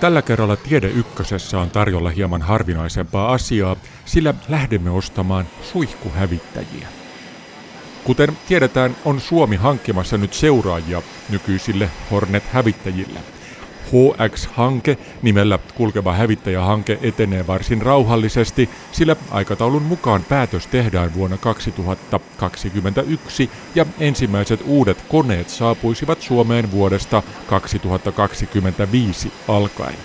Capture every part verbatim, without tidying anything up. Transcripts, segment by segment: Tällä kerralla Tiede Ykkösessä on tarjolla hieman harvinaisempaa asiaa, sillä lähdemme ostamaan suihkuhävittäjiä. Kuten tiedetään, on Suomi hankkimassa nyt seuraajia nykyisille Hornet-hävittäjille. H X-hanke nimellä kulkeva hävittäjähanke etenee varsin rauhallisesti, sillä aikataulun mukaan päätös tehdään vuonna kaksituhattakaksikymmentäyksi ja ensimmäiset uudet koneet saapuisivat Suomeen vuodesta kaksituhattakaksikymmentäviisi alkaen.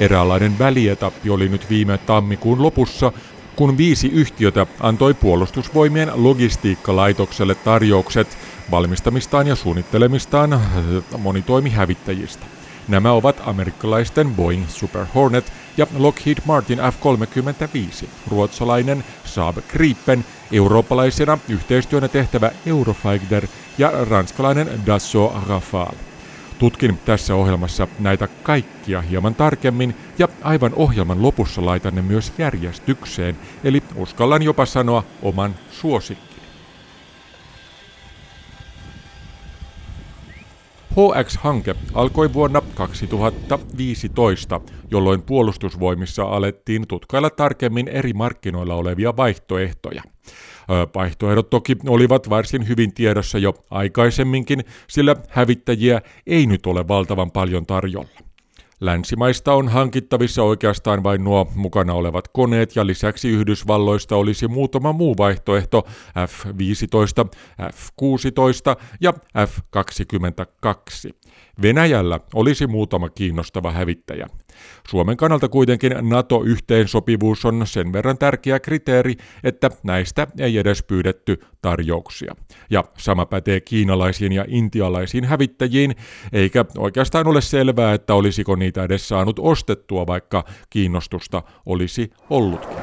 Eräänlainen välietappi oli nyt viime tammikuun lopussa, kun viisi yhtiötä antoi puolustusvoimien logistiikkalaitokselle tarjoukset valmistamistaan ja suunnittelemistaan monitoimihävittäjistä. Nämä ovat amerikkalaisten Boeing Super Hornet ja Lockheed Martin F kolmekymmentäviisi, ruotsalainen Saab Gripen, eurooppalaisena yhteistyönä tehtävä Eurofighter ja ranskalainen Dassault Rafale. Tutkin tässä ohjelmassa näitä kaikkia hieman tarkemmin ja aivan ohjelman lopussa laitan ne myös järjestykseen, eli uskallan jopa sanoa oman suosikkiin. H X-hanke alkoi vuonna kaksituhattaviisitoista, jolloin puolustusvoimissa alettiin tutkailla tarkemmin eri markkinoilla olevia vaihtoehtoja. Vaihtoehdot toki olivat varsin hyvin tiedossa jo aikaisemminkin, sillä hävittäjiä ei nyt ole valtavan paljon tarjolla. Länsimaista on hankittavissa oikeastaan vain nuo mukana olevat koneet ja lisäksi Yhdysvalloista olisi muutama muu vaihtoehto F viisitoista, F kuusitoista ja F kaksikymmentäkaksi. Venäjällä olisi muutama kiinnostava hävittäjä. Suomen kannalta kuitenkin NATO-yhteensopivuus on sen verran tärkeä kriteeri, että näistä ei edes pyydetty tarjouksia. Ja sama pätee kiinalaisiin ja intialaisiin hävittäjiin, eikä oikeastaan ole selvää, että olisiko niitä edes saanut ostettua, vaikka kiinnostusta olisi ollutkin.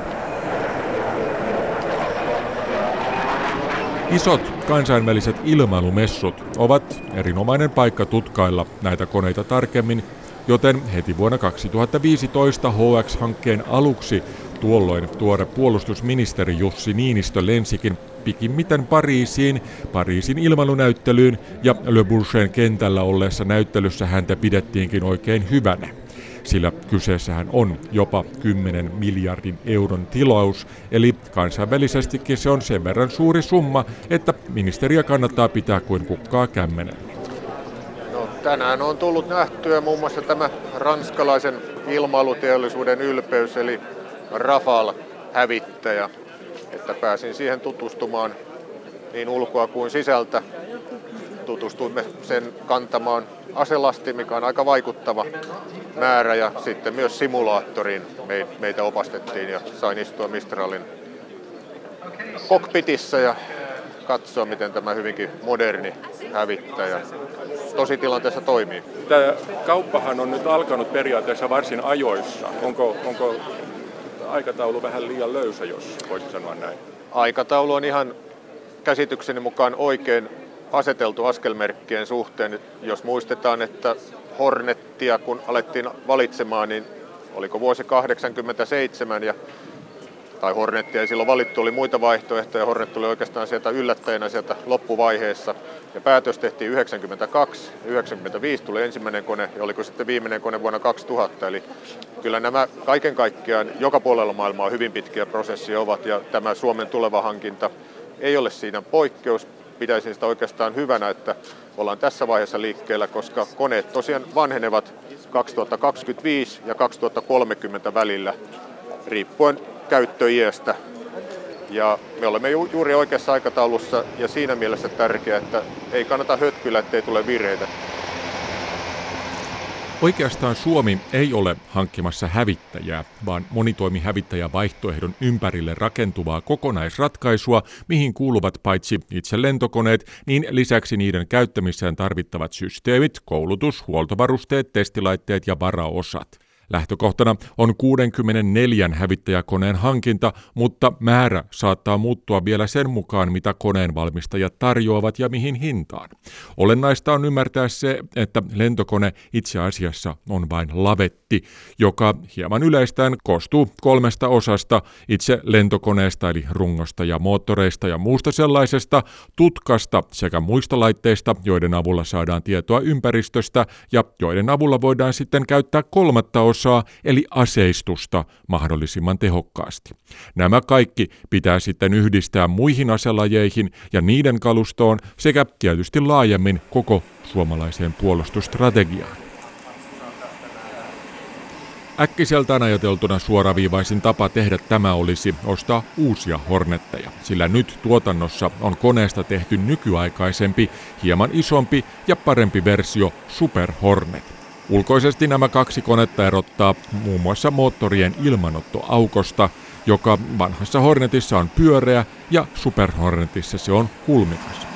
Isot kansainväliset ilmailumessut ovat erinomainen paikka tutkailla näitä koneita tarkemmin, joten heti vuonna kaksituhattaviisitoista H X-hankkeen aluksi tuolloin tuore puolustusministeri Jussi Niinistö lensikin pikimmiten Pariisiin, Pariisin ilmailunäyttelyyn ja Le Bourgetin kentällä olleessa näyttelyssä häntä pidettiinkin oikein hyvänä. Sillä kyseessähän on jopa kymmenen miljardin euron tilaus, eli kansainvälisestikin se on sen verran suuri summa, että ministeriä kannattaa pitää kuin kukkaa kämmenellä. No, tänään on tullut nähtyä muun muassa tämä ranskalaisen ilmailuteollisuuden ylpeys, eli Rafale-hävittäjä, että pääsin siihen tutustumaan niin ulkoa kuin sisältä. Tutustuimme sen kantamaan aselasti, mikä on aika vaikuttava määrä, ja sitten myös simulaattoriin meitä opastettiin ja sain istua Mistralin kokpitissa ja katsoa, miten tämä hyvinkin moderni hävittäjä tositilanteessa toimii. Tämä kauppahan on nyt alkanut periaatteessa varsin ajoissa. Onko, onko aikataulu vähän liian löysä, jos voisi sanoa näin? Aikataulu on ihan käsitykseni mukaan oikein aseteltu askelmerkkien suhteen. Jos muistetaan, että Hornettia kun alettiin valitsemaan, niin oliko vuosi kahdeksankymmentäseitsemän, ja, tai Hornettia ei silloin valittu, oli muita vaihtoehtoja, Hornet tuli oikeastaan sieltä yllättäjänä sieltä loppuvaiheessa, ja päätös tehtiin yhdeksänkymmentäkaksi, yhdeksänkymmentäviisi tuli ensimmäinen kone, ja oliko sitten viimeinen kone vuonna kaksituhatta, eli kyllä nämä kaiken kaikkiaan joka puolella maailmaa hyvin pitkiä prosesseja ovat, ja tämä Suomen tuleva hankinta ei ole siinä poikkeus. Pitäisin sitä oikeastaan hyvänä, että ollaan tässä vaiheessa liikkeellä, koska koneet tosiaan vanhenevat kaksituhattakaksikymmentäviisi ja kaksituhattakolmekymmentä välillä riippuen käyttöiästä. Ja me olemme ju- juuri oikeassa aikataulussa ja siinä mielessä tärkeää, että ei kannata hötkyillä, ettei tule vireitä. Oikeastaan Suomi ei ole hankkimassa hävittäjää, vaan monitoimihävittäjävaihtoehdon ympärille rakentuvaa kokonaisratkaisua, mihin kuuluvat paitsi itse lentokoneet, niin lisäksi niiden käyttämissään tarvittavat systeemit, koulutus, huoltovarusteet, testilaitteet ja varaosat. Lähtökohtana on kuusikymmentäneljä hävittäjäkoneen hankinta, mutta määrä saattaa muuttua vielä sen mukaan, mitä koneen valmistajat tarjoavat ja mihin hintaan. Olennaista on ymmärtää se, että lentokone itse asiassa on vain lavetti, joka hieman yleistään koostuu kolmesta osasta: itse lentokoneesta eli rungosta ja moottoreista ja muusta sellaisesta, tutkasta sekä muista laitteista, joiden avulla saadaan tietoa ympäristöstä ja joiden avulla voidaan sitten käyttää kolmatta osaa eli aseistusta mahdollisimman tehokkaasti. Nämä kaikki pitää sitten yhdistää muihin aselajeihin ja niiden kalustoon sekä tietysti laajemmin koko suomalaiseen puolustusstrategiaan. Äkkiseltään ajateltuna suoraviivaisin tapa tehdä tämä olisi ostaa uusia Hornetteja, sillä nyt tuotannossa on koneesta tehty nykyaikaisempi, hieman isompi ja parempi versio Super Hornet. Ulkoisesti nämä kaksi konetta erottaa muun muassa moottorien ilmanottoaukosta, joka vanhassa Hornetissa on pyöreä ja Super Hornetissa se on kulmikas.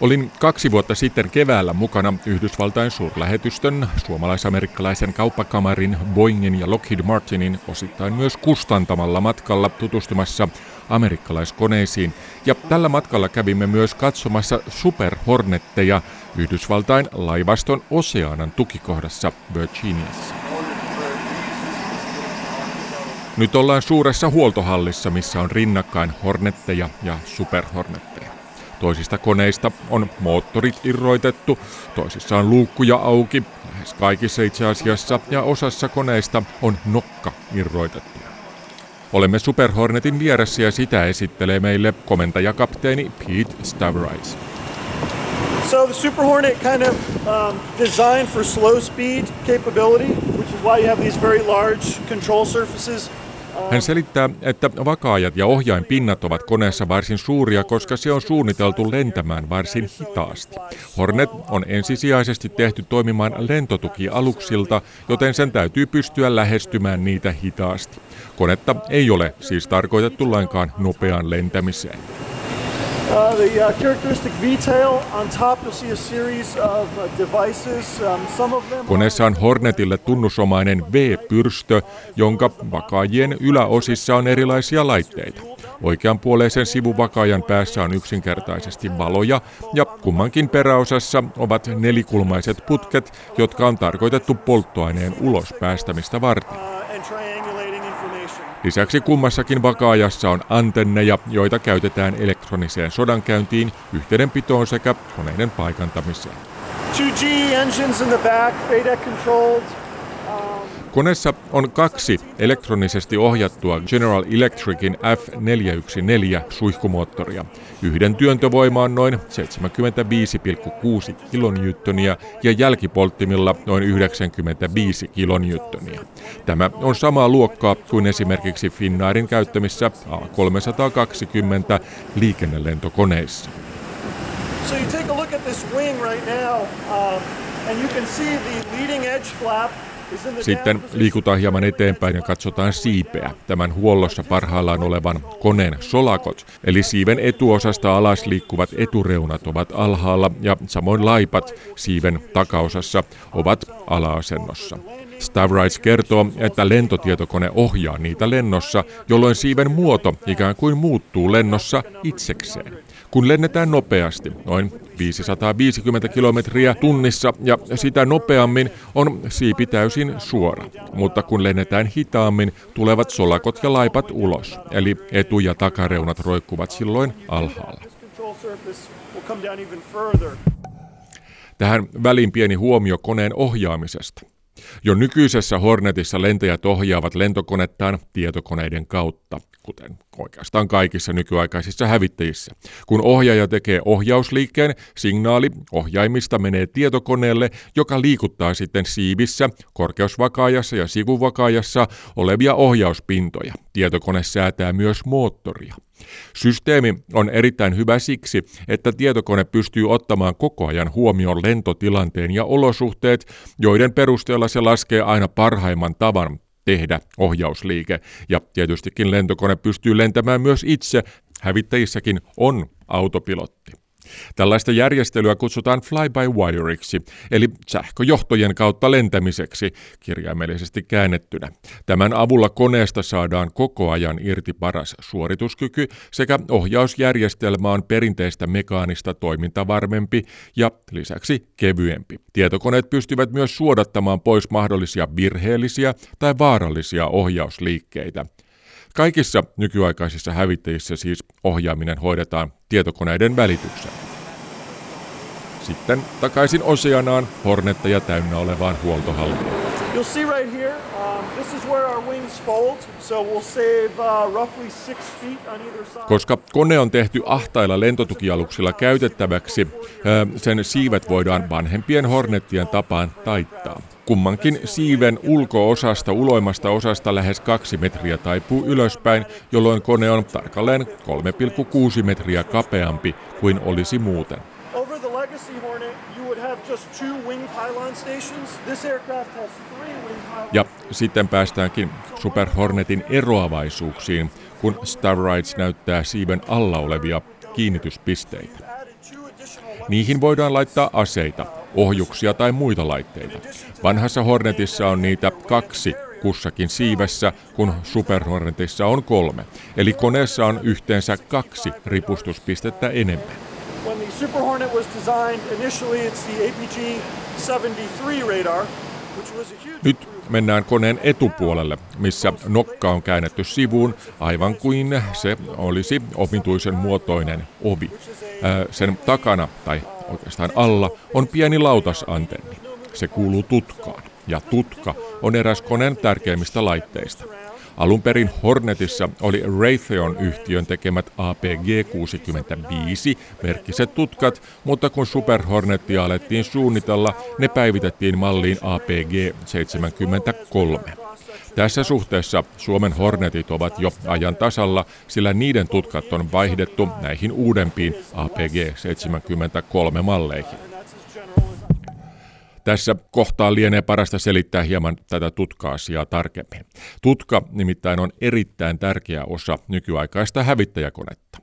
Olin kaksi vuotta sitten keväällä mukana Yhdysvaltain suurlähetystön, suomalais-amerikkalaisen kauppakamarin, Boeingin ja Lockheed Martinin osittain myös kustantamalla matkalla tutustumassa amerikkalaiskoneisiin. Ja tällä matkalla kävimme myös katsomassa Super Hornetteja Yhdysvaltain laivaston Oceanan tukikohdassa Virginiassa. Nyt ollaan suuressa huoltohallissa, missä on rinnakkain Hornetteja ja Super Hornetteja. Toisista koneista on moottorit irroitettu, toisissa on luukkuja auki, lähes kaikissa itse asiassa, ja osassa koneista on nokka irroitettu. Olemme Super Hornetin vieressä ja sitä esittelee meille komentajakapteeni Pete Stavrais. So the Super Hornet kind of um, designed for slow speed capability, which is why you have these very large control surfaces. Hän selittää, että vakaajat ja ohjainpinnat ovat koneessa varsin suuria, koska se on suunniteltu lentämään varsin hitaasti. Hornet on ensisijaisesti tehty toimimaan lentotukialuksilta, joten sen täytyy pystyä lähestymään niitä hitaasti. Konetta ei ole siis tarkoitettu lainkaan nopeaan lentämiseen. Uh, the uh, characteristic V-tail on top, you'll see a series of uh, devices. Um, some of them Koneessa on Hornetille tunnusomainen V-pyrstö, jonka vakaajien yläosissa on erilaisia laitteita. Oikeanpuoleisen sivuvakaajan päässä on yksinkertaisesti valoja, ja kummankin peräosassa ovat nelikulmaiset putket, jotka on tarkoitettu polttoaineen ulos päästämistä varten. Lisäksi kummassakin vakaajassa on antenneja, joita käytetään elektroniseen sodankäyntiin, yhteydenpitoon sekä koneiden paikantamiseen. Koneessa on kaksi elektronisesti ohjattua General Electricin F neljä yksitoista suihkumoottoria. Yhden työntövoima on noin seitsemänkymmentäviisi pilkku kuusi kilonewtonia ja jälkipolttimilla noin yhdeksänkymmentäviisi kilonewtonia. Tämä on samaa luokkaa kuin esimerkiksi Finnairin käyttämissä A kolmesataakaksikymmentä liikennelentokoneissa. So you take a look at this wing right now, uh, and you can see the leading edge flap. Sitten liikutaan hieman eteenpäin ja katsotaan siipeä, tämän huollossa parhaillaan olevan koneen solakot. Eli siiven etuosasta alas liikkuvat etureunat ovat alhaalla ja samoin laipat siiven takaosassa ovat ala-asennossa. Stavrais kertoo, että lentotietokone ohjaa niitä lennossa, jolloin siiven muoto ikään kuin muuttuu lennossa itsekseen. Kun lennetään nopeasti, noin viisisataaviisikymmentä kilometriä tunnissa, ja sitä nopeammin on siipi täysin suora. Mutta kun lennetään hitaammin, tulevat solakot ja laipat ulos, eli etu- ja takareunat roikkuvat silloin alhaalla. Tähän väliin pieni huomio koneen ohjaamisesta. Jo nykyisessä Hornetissa lentäjät ohjaavat lentokonettaan tietokoneiden kautta, kuten oikeastaan kaikissa nykyaikaisissa hävittäjissä. Kun ohjaaja tekee ohjausliikkeen, signaali ohjaimista menee tietokoneelle, joka liikuttaa sitten siivissä, korkeusvakaajassa ja sivuvakaajassa olevia ohjauspintoja. Tietokone säätää myös moottoria. Systeemi on erittäin hyvä siksi, että tietokone pystyy ottamaan koko ajan huomioon lentotilanteen ja olosuhteet, joiden perusteella se laskee aina parhaimman tavan tehdä ohjausliike. Ja tietystikin lentokone pystyy lentämään myös itse, hävittäjissäkin on autopilotti. Tällaista järjestelyä kutsutaan fly-by-wireiksi, eli sähköjohtojen kautta lentämiseksi, kirjaimellisesti käännettynä. Tämän avulla koneesta saadaan koko ajan irti paras suorituskyky, sekä ohjausjärjestelmä on perinteistä mekaanista toimintavarmempi ja lisäksi kevyempi. Tietokoneet pystyvät myös suodattamaan pois mahdollisia virheellisiä tai vaarallisia ohjausliikkeitä. Kaikissa nykyaikaisissa hävittäjissä siis ohjaaminen hoidetaan tietokoneiden välityksellä. Sitten takaisin Oceanaan Hornetteja täynnä olevaan huoltohalliin. You'll see right here, um, this is where our wings fold, so we'll save uh, roughly six feet on either side. Koska kone on tehty ahtailla lentotukialuksilla käytettäväksi, sen siivet voidaan vanhempien Hornettien tapaan taittaa. Kummankin siiven ulko-osasta uloimmasta osasta lähes kaksi metriä taipuu ylöspäin, jolloin kone on tarkalleen kolme pilkku kuusi metriä kapeampi kuin olisi muuten. Ja sitten päästäänkin Super Hornetin eroavaisuuksiin, kun Star Rides näyttää siiven alla olevia kiinnityspisteitä. Niihin voidaan laittaa aseita, ohjuksia tai muita laitteita. Vanhassa Hornetissa on niitä kaksi kussakin siivessä, kun Super Hornetissa on kolme. Eli koneessa on yhteensä kaksi ripustuspistettä enemmän. When the Super Hornet was designed, initially it's the A P G seventy-three radar. Nyt mennään koneen etupuolelle, missä nokka on käännetty sivuun, aivan kuin se olisi opintuisen muotoinen ovi. Ää, sen takana, tai oikeastaan alla, on pieni lautasantenni. Se kuuluu tutkaan, ja tutka on eräs koneen tärkeimmistä laitteista. Alun perin Hornetissa oli Raytheon-yhtiön tekemät A P G kuusikymmentäviisi-merkkiset tutkat, mutta kun Super Hornetia alettiin suunnitella, ne päivitettiin malliin A P G seitsemänkymmentäkolme. Tässä suhteessa Suomen Hornetit ovat jo ajan tasalla, sillä niiden tutkat on vaihdettu näihin uudempiin A P G seitsemänkymmentäkolme-malleihin. Tässä kohtaa lienee parasta selittää hieman tätä tutka-asiaa tarkemmin. Tutka nimittäin on erittäin tärkeä osa nykyaikaista hävittäjäkonetta.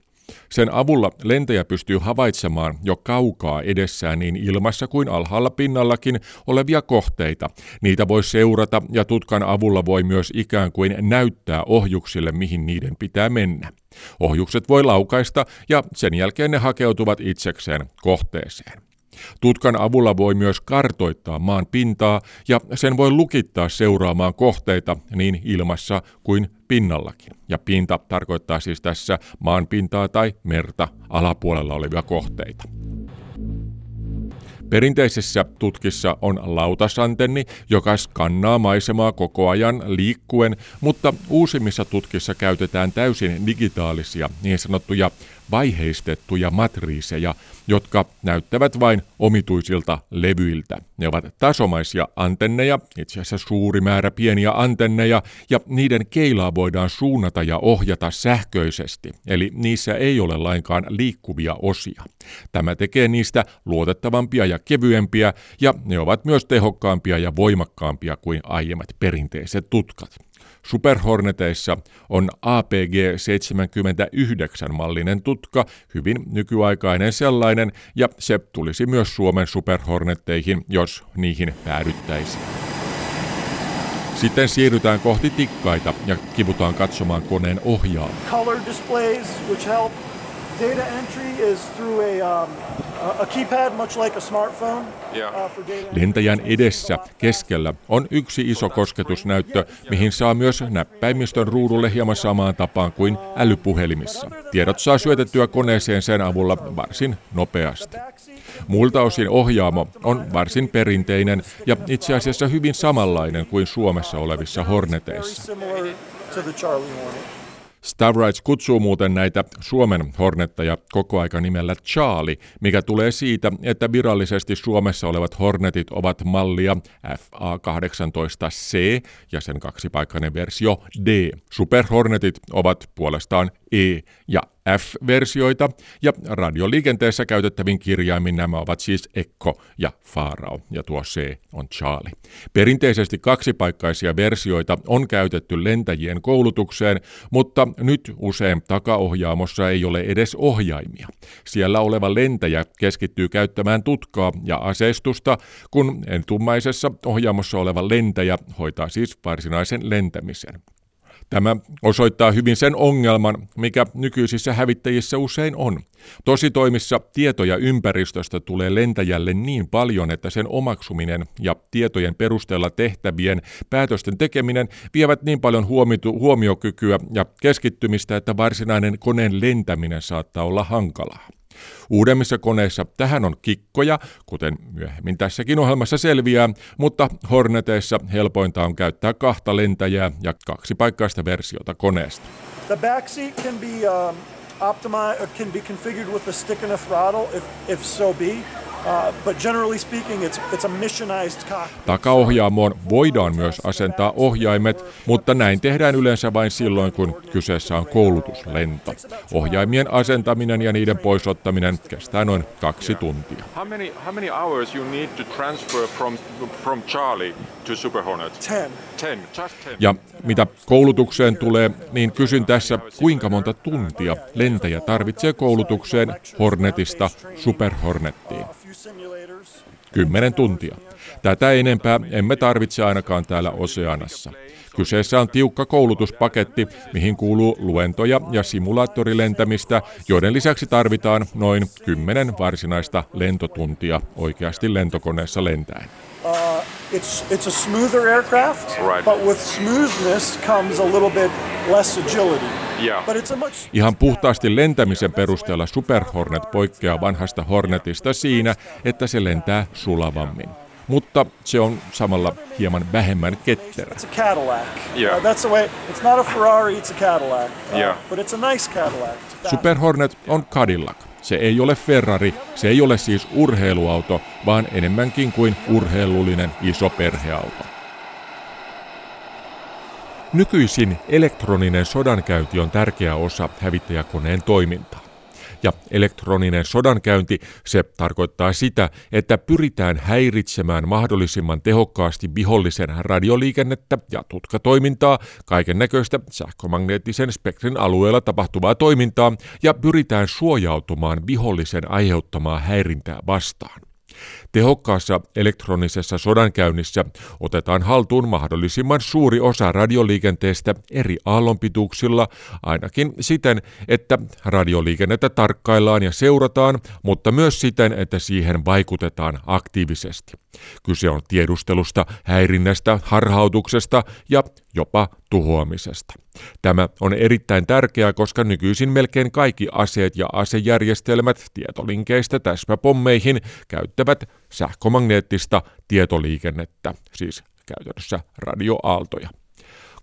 Sen avulla lentäjä pystyy havaitsemaan jo kaukaa edessään niin ilmassa kuin alhaalla pinnallakin olevia kohteita. Niitä voi seurata ja tutkan avulla voi myös ikään kuin näyttää ohjuksille, mihin niiden pitää mennä. Ohjukset voi laukaista ja sen jälkeen ne hakeutuvat itsekseen kohteeseen. Tutkan avulla voi myös kartoittaa maan pintaa ja sen voi lukittaa seuraamaan kohteita niin ilmassa kuin pinnallakin. Ja pinta tarkoittaa siis tässä maan pintaa tai merta alapuolella olevia kohteita. Perinteisessä tutkissa on lautasantenni, joka skannaa maisemaa koko ajan liikkuen, mutta uusimmissa tutkissa käytetään täysin digitaalisia niin sanottuja vaiheistettuja matriiseja, jotka näyttävät vain omituisilta levyiltä. Ne ovat tasomaisia antenneja, itse asiassa suuri määrä pieniä antenneja, ja niiden keilaa voidaan suunnata ja ohjata sähköisesti, eli niissä ei ole lainkaan liikkuvia osia. Tämä tekee niistä luotettavampia ja kevyempiä, ja ne ovat myös tehokkaampia ja voimakkaampia kuin aiemmat perinteiset tutkat. Super Horneteissa on A P G seitsemänkymmentäyhdeksän-mallinen tutka, hyvin nykyaikainen sellainen, ja se tulisi myös Suomen Super Hornetteihin, jos niihin päädyttäisiin. Sitten siirrytään kohti tikkaita ja kivutaan katsomaan koneen ohjaamme. Color displays, which help. Data entry is through a, um, a keypad, much like a smartphone. Lentäjän edessä keskellä on yksi iso kosketusnäyttö, mihin saa myös näppäimistön ruudulle hieman samaan tapaan kuin älypuhelimissa. Tiedot saa syötettyä koneeseen sen avulla varsin nopeasti. Muilta osin ohjaamo on varsin perinteinen ja itse asiassa hyvin samanlainen kuin Suomessa olevissa Horneteissa. Star Rides kutsuu muuten näitä Suomen Hornetteja koko aika nimellä Charlie, mikä tulee siitä, että virallisesti Suomessa olevat Hornetit ovat mallia F A kahdeksantoista C ja sen kaksipaikkainen versio D. Super Hornetit ovat puolestaan E- ja F-versioita, ja radioliikenteessä käytettävin kirjaimin nämä ovat siis Echo ja Farao, ja tuo C on Charlie. Perinteisesti kaksipaikkaisia versioita on käytetty lentäjien koulutukseen, mutta nyt usein takaohjaamossa ei ole edes ohjaimia. Siellä oleva lentäjä keskittyy käyttämään tutkaa ja aseistusta, kun etummaisessa ohjaamossa oleva lentäjä hoitaa siis varsinaisen lentämisen. Tämä osoittaa hyvin sen ongelman, mikä nykyisissä hävittäjissä usein on. Tositoimissa tietoja ympäristöstä tulee lentäjälle niin paljon, että sen omaksuminen ja tietojen perusteella tehtävien päätösten tekeminen vievät niin paljon huomiokykyä ja keskittymistä, että varsinainen koneen lentäminen saattaa olla hankalaa. Uudemmissa koneissa tähän on kikkoja, kuten myöhemmin tässäkin ohjelmassa selviää, mutta Horneteissa helpointa on käyttää kahta lentäjää ja kaksipaikkaista versiota koneesta. The backseat can be um, optimi- can be configured with a stick and a throttle if if so be. Uh, but generally speaking, it's, it's a missionized cockpit. Takaohjaamoon voidaan myös asentaa ohjaimet, mutta näin tehdään yleensä vain silloin, kun kyseessä on koulutuslento. Ohjaimien asentaminen ja niiden poisottaminen kestää noin kaksi tuntia. How many, how many hours you need to transfer from, from Charlie to Super Hornet? Ten. Ten, just ten. Ja mitä koulutukseen tulee, niin kysyn tässä, kuinka monta tuntia lentäjä tarvitsee koulutukseen Hornetista Super Hornettiin. Kymmenen tuntia. Tätä enempää emme tarvitse ainakaan täällä Oseanassa. Kyseessä on tiukka koulutuspaketti, mihin kuuluu luentoja ja simulaattorilentämistä, joiden lisäksi tarvitaan noin kymmenen varsinaista lentotuntia oikeasti lentokoneessa lentäen. Uh, it's, it's a smoother aircraft, right. But with smoothness comes a little bit less agility. Ihan puhtaasti lentämisen perusteella Super Hornet poikkeaa vanhasta Hornetista siinä, että se lentää sulavammin. Mutta se on samalla hieman vähemmän ketterä. Super Hornet on Cadillac. Se ei ole Ferrari, se ei ole siis urheiluauto, vaan enemmänkin kuin urheilullinen iso perheauto. Nykyisin elektroninen sodankäynti on tärkeä osa hävittäjäkoneen toimintaa. Ja elektroninen sodankäynti, se tarkoittaa sitä, että pyritään häiritsemään mahdollisimman tehokkaasti vihollisen radioliikennettä ja tutkatoimintaa, kaiken näköistä sähkömagneettisen spektrin alueella tapahtuvaa toimintaa ja pyritään suojautumaan vihollisen aiheuttamaa häirintää vastaan. Tehokkaassa elektronisessa sodankäynnissä otetaan haltuun mahdollisimman suuri osa radioliikenteestä eri aallonpituuksilla, ainakin siten, että radioliikennettä tarkkaillaan ja seurataan, mutta myös siten, että siihen vaikutetaan aktiivisesti. Kyse on tiedustelusta, häirinnästä, harhautuksesta ja jopa tuhoamisesta. Tämä on erittäin tärkeää, koska nykyisin melkein kaikki aseet ja asejärjestelmät tietolinkeistä täsmäpommeihin käyttävät sähkömagneettista tietoliikennettä, siis käytännössä radioaaltoja.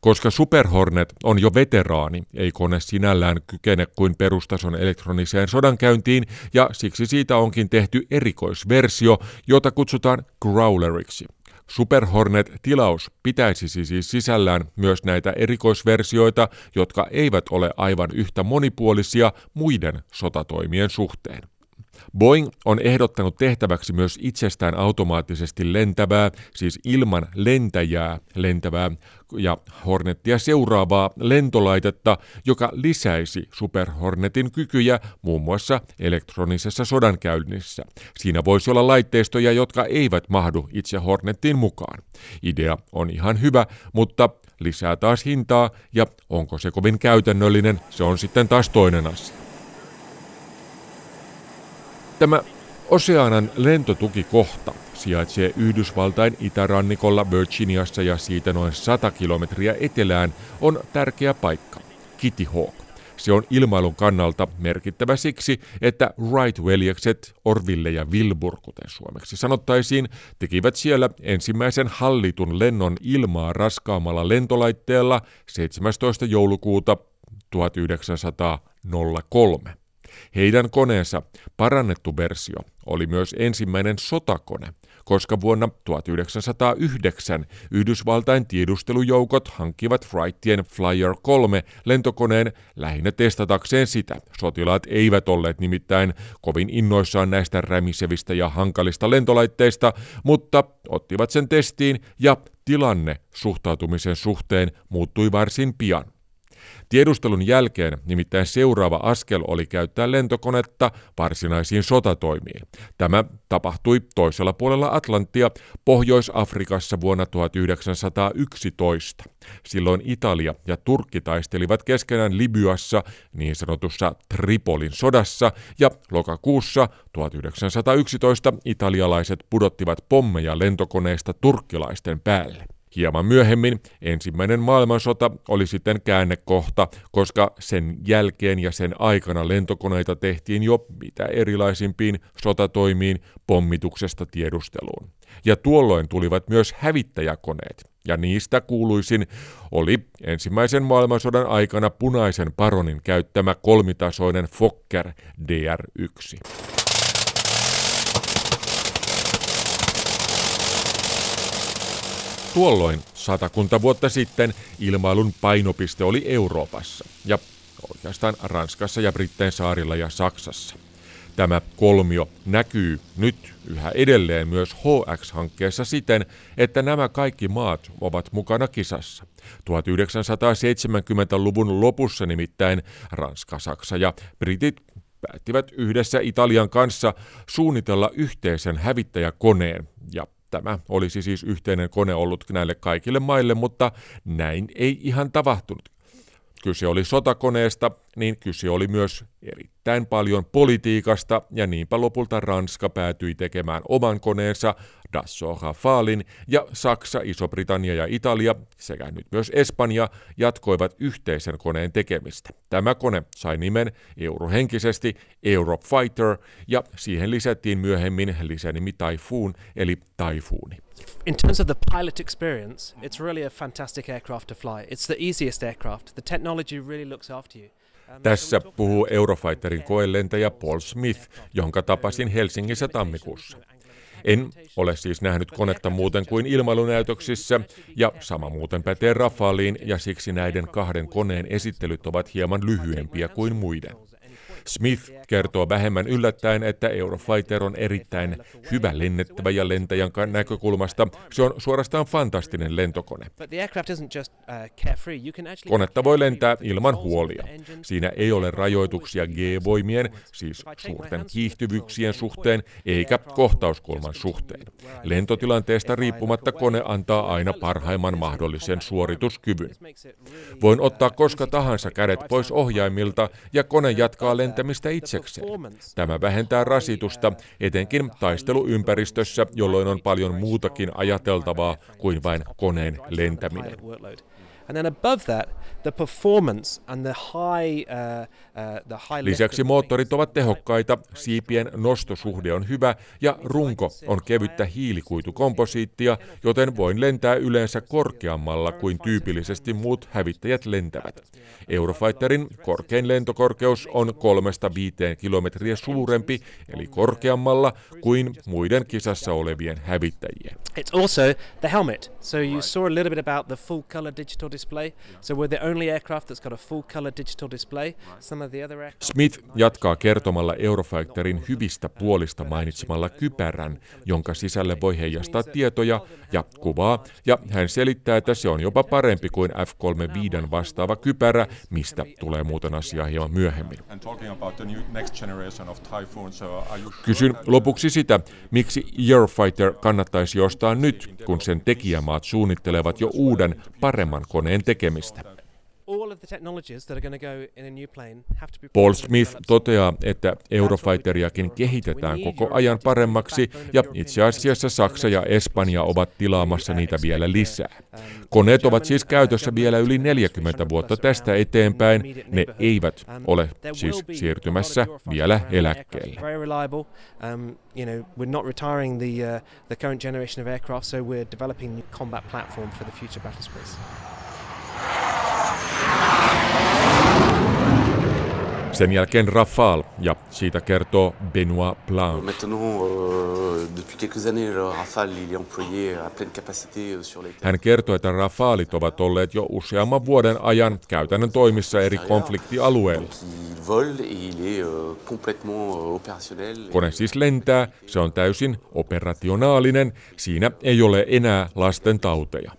Koska Super Hornet on jo veteraani, ei kone sinällään kykene kuin perustason elektroniseen sodankäyntiin, ja siksi siitä onkin tehty erikoisversio, jota kutsutaan Growleriksi. Super Hornet-tilaus pitäisi siis sisällään myös näitä erikoisversioita, jotka eivät ole aivan yhtä monipuolisia muiden sotatoimien suhteen. Boeing on ehdottanut tehtäväksi myös itsestään automaattisesti lentävää, siis ilman lentäjää lentävää ja Hornetia seuraavaa lentolaitetta, joka lisäisi Super Hornetin kykyjä muun muassa elektronisessa sodankäynnissä. Siinä voisi olla laitteistoja, jotka eivät mahdu itse Hornetin mukaan. Idea on ihan hyvä, mutta lisää taas hintaa ja onko se kovin käytännöllinen, se on sitten taas toinen asia. Tämä Oceanan lentotukikohta sijaitsee Yhdysvaltain itärannikolla Virginiassa ja siitä noin sata kilometriä etelään on tärkeä paikka, Kitty Hawk. Se on ilmailun kannalta merkittävä siksi, että Wright-veljekset Orville ja Wilbur, kuten suomeksi sanottaisiin, tekivät siellä ensimmäisen hallitun lennon ilmaa raskaamalla lentolaitteella seitsemästoista joulukuuta tuhatyhdeksänsataakolme. Heidän koneensa parannettu versio oli myös ensimmäinen sotakone, koska vuonna tuhatyhdeksänsataayhdeksän Yhdysvaltain tiedustelujoukot hankkivat Wrightien Flyer kolme lentokoneen lähinnä testatakseen sitä. Sotilaat eivät olleet nimittäin kovin innoissaan näistä rämisevistä ja hankalista lentolaitteista, mutta ottivat sen testiin ja tilanne suhtautumisen suhteen muuttui varsin pian. Tiedustelun jälkeen nimittäin seuraava askel oli käyttää lentokonetta varsinaisiin sotatoimiin. Tämä tapahtui toisella puolella Atlanttia Pohjois-Afrikassa vuonna tuhatyhdeksänsataayksitoista. Silloin Italia ja Turkki taistelivat keskenään Libyassa niin sanotussa Tripolin sodassa ja lokakuussa tuhatyhdeksänsataayksitoista italialaiset pudottivat pommeja lentokoneista turkkilaisten päälle. Hieman myöhemmin ensimmäinen maailmansota oli sitten käännekohta, koska sen jälkeen ja sen aikana lentokoneita tehtiin jo mitä erilaisimpiin sotatoimiin pommituksesta tiedusteluun. Ja tuolloin tulivat myös hävittäjäkoneet, ja niistä kuuluisin oli ensimmäisen maailmansodan aikana punaisen paronin käyttämä kolmitasoinen Fokker D R yksi. Tuolloin, satakunta vuotta sitten, ilmailun painopiste oli Euroopassa, ja oikeastaan Ranskassa ja Brittein saarilla ja Saksassa. Tämä kolmio näkyy nyt yhä edelleen myös H X-hankkeessa siten, että nämä kaikki maat ovat mukana kisassa. tuhatyhdeksänsataaseitsemänkymmentäluvun lopussa nimittäin Ranska, Saksa ja Britit päättivät yhdessä Italian kanssa suunnitella yhteisen hävittäjäkoneen, ja tämä olisi siis yhteinen kone ollut näille kaikille maille, mutta näin ei ihan tapahtunut. Kyse oli sotakoneesta, niin kyse oli myös erittäin paljon politiikasta, ja niinpä lopulta Ranska päätyi tekemään oman koneensa Dassault Rafalen, ja Saksa, Iso-Britannia ja Italia sekä nyt myös Espanja jatkoivat yhteisen koneen tekemistä. Tämä kone sai nimen eurohenkisesti Eurofighter, ja siihen lisättiin myöhemmin lisänimi Typhoon, eli Taifuuni. In terms of the pilot experience, it's really a fantastic aircraft to fly. It's the easiest aircraft. The technology really looks after you. Tässä puhuu Eurofighterin koelentäjä Paul Smith, jonka tapasin Helsingissä tammikuussa. En ole siis nähnyt konetta muuten kuin ilmailunäytöksissä, ja sama muuten pätee Rafaliin, ja siksi näiden kahden koneen esittelyt ovat hieman lyhyempiä kuin muiden. Smith kertoo vähemmän yllättäen, että Eurofighter on erittäin hyvä lennettävä ja lentäjän näkökulmasta se on suorastaan fantastinen lentokone. Konetta voi lentää ilman huolia. Siinä ei ole rajoituksia G-voimien, siis suurten kiihtyvyyksien suhteen, eikä kohtauskulman suhteen. Lentotilanteesta riippumatta kone antaa aina parhaimman mahdollisen suorituskyvyn. Voin ottaa koska tahansa kädet pois ohjaimilta ja kone jatkaa lentämistä. Itsekseen. Tämä vähentää rasitusta, etenkin taisteluympäristössä, jolloin on paljon muutakin ajateltavaa kuin vain koneen lentäminen. Lisäksi moottorit ovat tehokkaita, siipien nostosuhde on hyvä ja runko on kevyttä hiilikuitukomposiittia, joten voin lentää yleensä korkeammalla kuin tyypillisesti muut hävittäjät lentävät. Eurofighterin korkein lentokorkeus on kolmesta viiteen kilometriä suurempi, eli korkeammalla kuin muiden kisassa olevien hävittäjien. It's also the helmet, so you saw a little bit about the full color digital display. So we're the only aircraft that's got a full color digital display. Some of the other aircraft... Smith jatkaa kertomalla Eurofighterin hyvistä puolista mainitsemalla kypärän, jonka sisälle voi heijastaa tietoja ja kuvaa, ja hän selittää, että se on jopa parempi kuin F kolmekymmentäviisi vastaava kypärä, mistä tulee muuten asiaa hieman myöhemmin. Kysyn lopuksi sitä, miksi Eurofighter kannattaisi ostaa nyt, kun sen tekijämaat suunnittelevat jo uuden, paremman koneen tekemistä. Paul Smith toteaa, että Eurofighteriakin kehitetään koko ajan paremmaksi, ja itse asiassa Saksa ja Espanja ovat tilaamassa niitä vielä lisää. Koneet ovat siis käytössä vielä yli neljäkymmentä vuotta tästä eteenpäin. Ne eivät ole siis siirtymässä vielä eläkkeelle. Sen jälkeen Rafale, ja siitä kertoo Benoit Blanche. Hän kertoo, että Rafalit ovat olleet jo useamman vuoden ajan käytännön toimissa eri konfliktialueilla. Kone siis lentää, se on täysin operationaalinen, siinä ei ole enää lasten tauteja.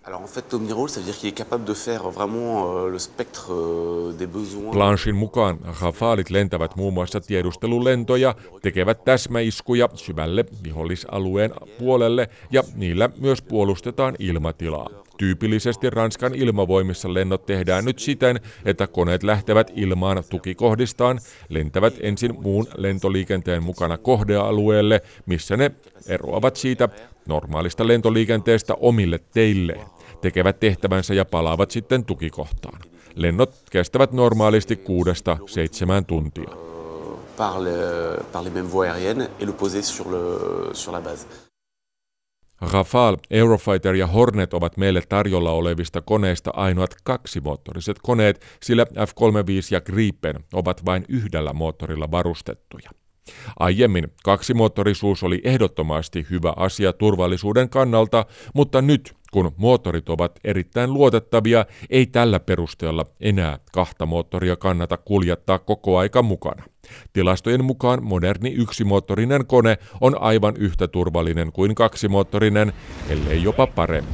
Blanchin mukaan Rafalit lentävät muun muassa tiedustelulentoja, tekevät täsmäiskuja syvälle vihollisalueen puolelle ja niillä myös puolustetaan ilmatilaa. Tyypillisesti Ranskan ilmavoimissa lennot tehdään nyt siten, että koneet lähtevät ilmaan tukikohdistaan, lentävät ensin muun lentoliikenteen mukana kohdealueelle, missä ne eroavat siitä normaalista lentoliikenteestä omille teilleen, tekevät tehtävänsä ja palaavat sitten tukikohtaan. Lennot kestävät normaalisti kuudesta seitsemään tuntia. Rafale, Eurofighter ja Hornet ovat meille tarjolla olevista koneista ainoat kaksimoottoriset koneet, sillä F kolmekymmentäviisi ja Gripen ovat vain yhdellä moottorilla varustettuja. Aiemmin kaksimoottorisuus oli ehdottomasti hyvä asia turvallisuuden kannalta, mutta nyt, kun moottorit ovat erittäin luotettavia, ei tällä perusteella enää kahta moottoria kannata kuljettaa koko aika mukana. Tilastojen mukaan moderni yksimoottorinen kone on aivan yhtä turvallinen kuin kaksimoottorinen, ellei jopa parempi.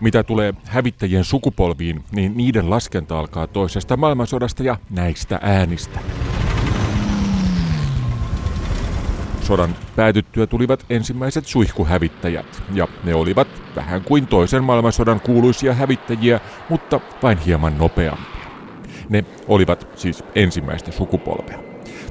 Mitä tulee hävittäjien sukupolviin, niin niiden laskenta alkaa toisesta maailmansodasta ja näistä äänistä. Sodan päätyttyä tulivat ensimmäiset suihkuhävittäjät, ja ne olivat vähän kuin toisen maailmansodan kuuluisia hävittäjiä, mutta vain hieman nopeampia. Ne olivat siis ensimmäistä sukupolvea.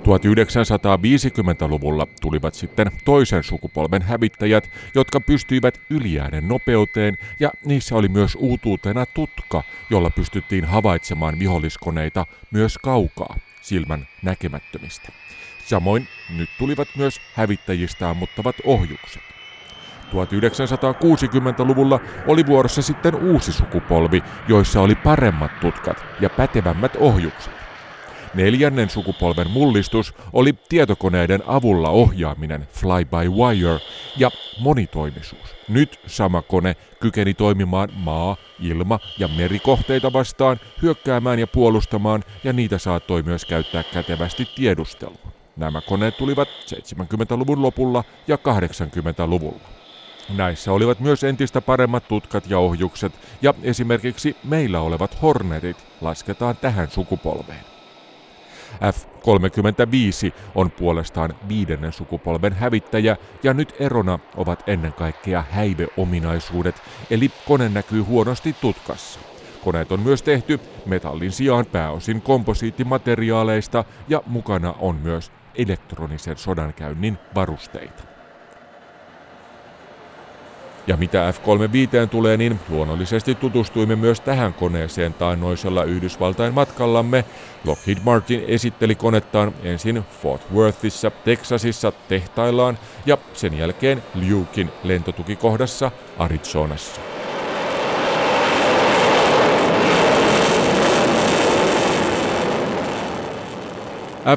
tuhatyhdeksänsataaviisikymmentäluvulla tulivat sitten toisen sukupolven hävittäjät, jotka pystyivät yliäänen nopeuteen, ja niissä oli myös uutuutena tutka, jolla pystyttiin havaitsemaan viholliskoneita myös kaukaa, silmän näkemättömistä. Samoin nyt tulivat myös hävittäjistä ammuttavat ohjukset. tuhatyhdeksänsataakuusikymmentäluvulla oli vuorossa sitten uusi sukupolvi, joissa oli paremmat tutkat ja pätevämmät ohjukset. Neljännen sukupolven mullistus oli tietokoneiden avulla ohjaaminen, fly-by-wire ja monitoimisuus. Nyt sama kone kykeni toimimaan maa-, ilma- ja merikohteita vastaan, hyökkäämään ja puolustamaan, ja niitä saattoi myös käyttää kätevästi tiedusteluun. Nämä koneet tulivat seitsemänkymmentäluvun lopulla ja kahdeksankymmentäluvulla. Näissä olivat myös entistä paremmat tutkat ja ohjukset, ja esimerkiksi meillä olevat Hornetit lasketaan tähän sukupolveen. F kolmekymmentäviisi on puolestaan viidennen sukupolven hävittäjä, ja nyt erona ovat ennen kaikkea häiveominaisuudet, eli kone näkyy huonosti tutkassa. Koneet on myös tehty metallin sijaan pääosin komposiittimateriaaleista, ja mukana on myös elektronisen sodankäynnin varusteita. Ja mitä F kolmekymmentäviisi tulee, niin luonnollisesti tutustuimme myös tähän koneeseen taannoisella Yhdysvaltain matkallamme. Lockheed Martin esitteli konettaan ensin Fort Worthissa, Texasissa tehtaillaan ja sen jälkeen Lukein lentotukikohdassa Arizonassa.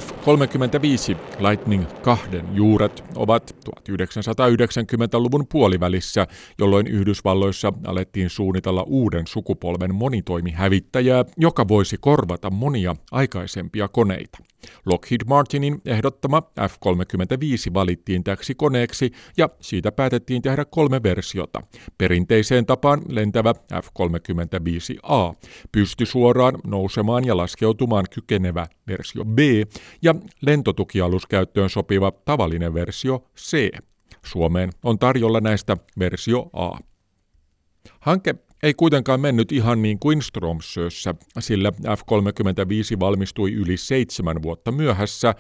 F kolmekymmentäviisi Lightning kahden juuret ovat tuhatyhdeksänsataayhdeksänkymmentäluvun puolivälissä, jolloin Yhdysvalloissa alettiin suunnitella uuden sukupolven monitoimihävittäjää, joka voisi korvata monia aikaisempia koneita. Lockheed Martinin ehdottama F kolmekymmentäviisi valittiin täksi koneeksi, ja siitä päätettiin tehdä kolme versiota. Perinteiseen tapaan lentävä F kolmekymmentäviisi A, pystysuoraan nousemaan ja laskeutumaan kykenevä versio B, ja lentotukialuskäyttöön sopiva tavallinen versio C. Suomeen on tarjolla näistä versio A. Hanke ei kuitenkaan mennyt ihan niin kuin Strömsössä, sillä F kolmekymmentäviisi valmistui yli seitsemän vuotta myöhässä,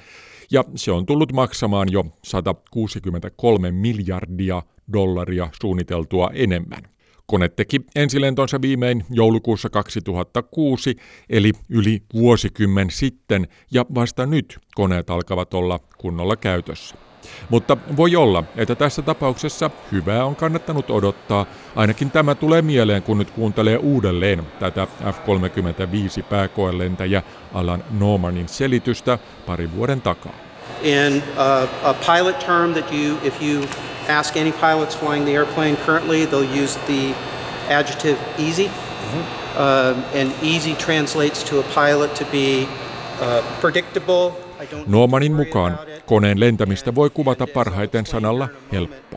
ja se on tullut maksamaan jo sata kuusikymmentäkolme miljardia dollaria suunniteltua enemmän. Kone teki ensilentonsa viimein joulukuussa kaksituhattakuusi, eli yli vuosikymmen sitten, ja vasta nyt koneet alkavat olla kunnolla käytössä. Mutta voi olla, että tässä tapauksessa hyvää on kannattanut odottaa. Ainakin tämä tulee mieleen, kun nyt kuuntelee uudelleen tätä F kolmekymmentäviisi pääkoelentäjä Alan Normanin selitystä pari vuoden takaa. In a, a pilot term that you, if you ask any pilots flying the airplane currently, they'll use the adjective easy. Mm-hmm. uh, and easy translates to a pilot to be uh, predictable. Normanin mukaan koneen lentämistä voi kuvata parhaiten sanalla helppo.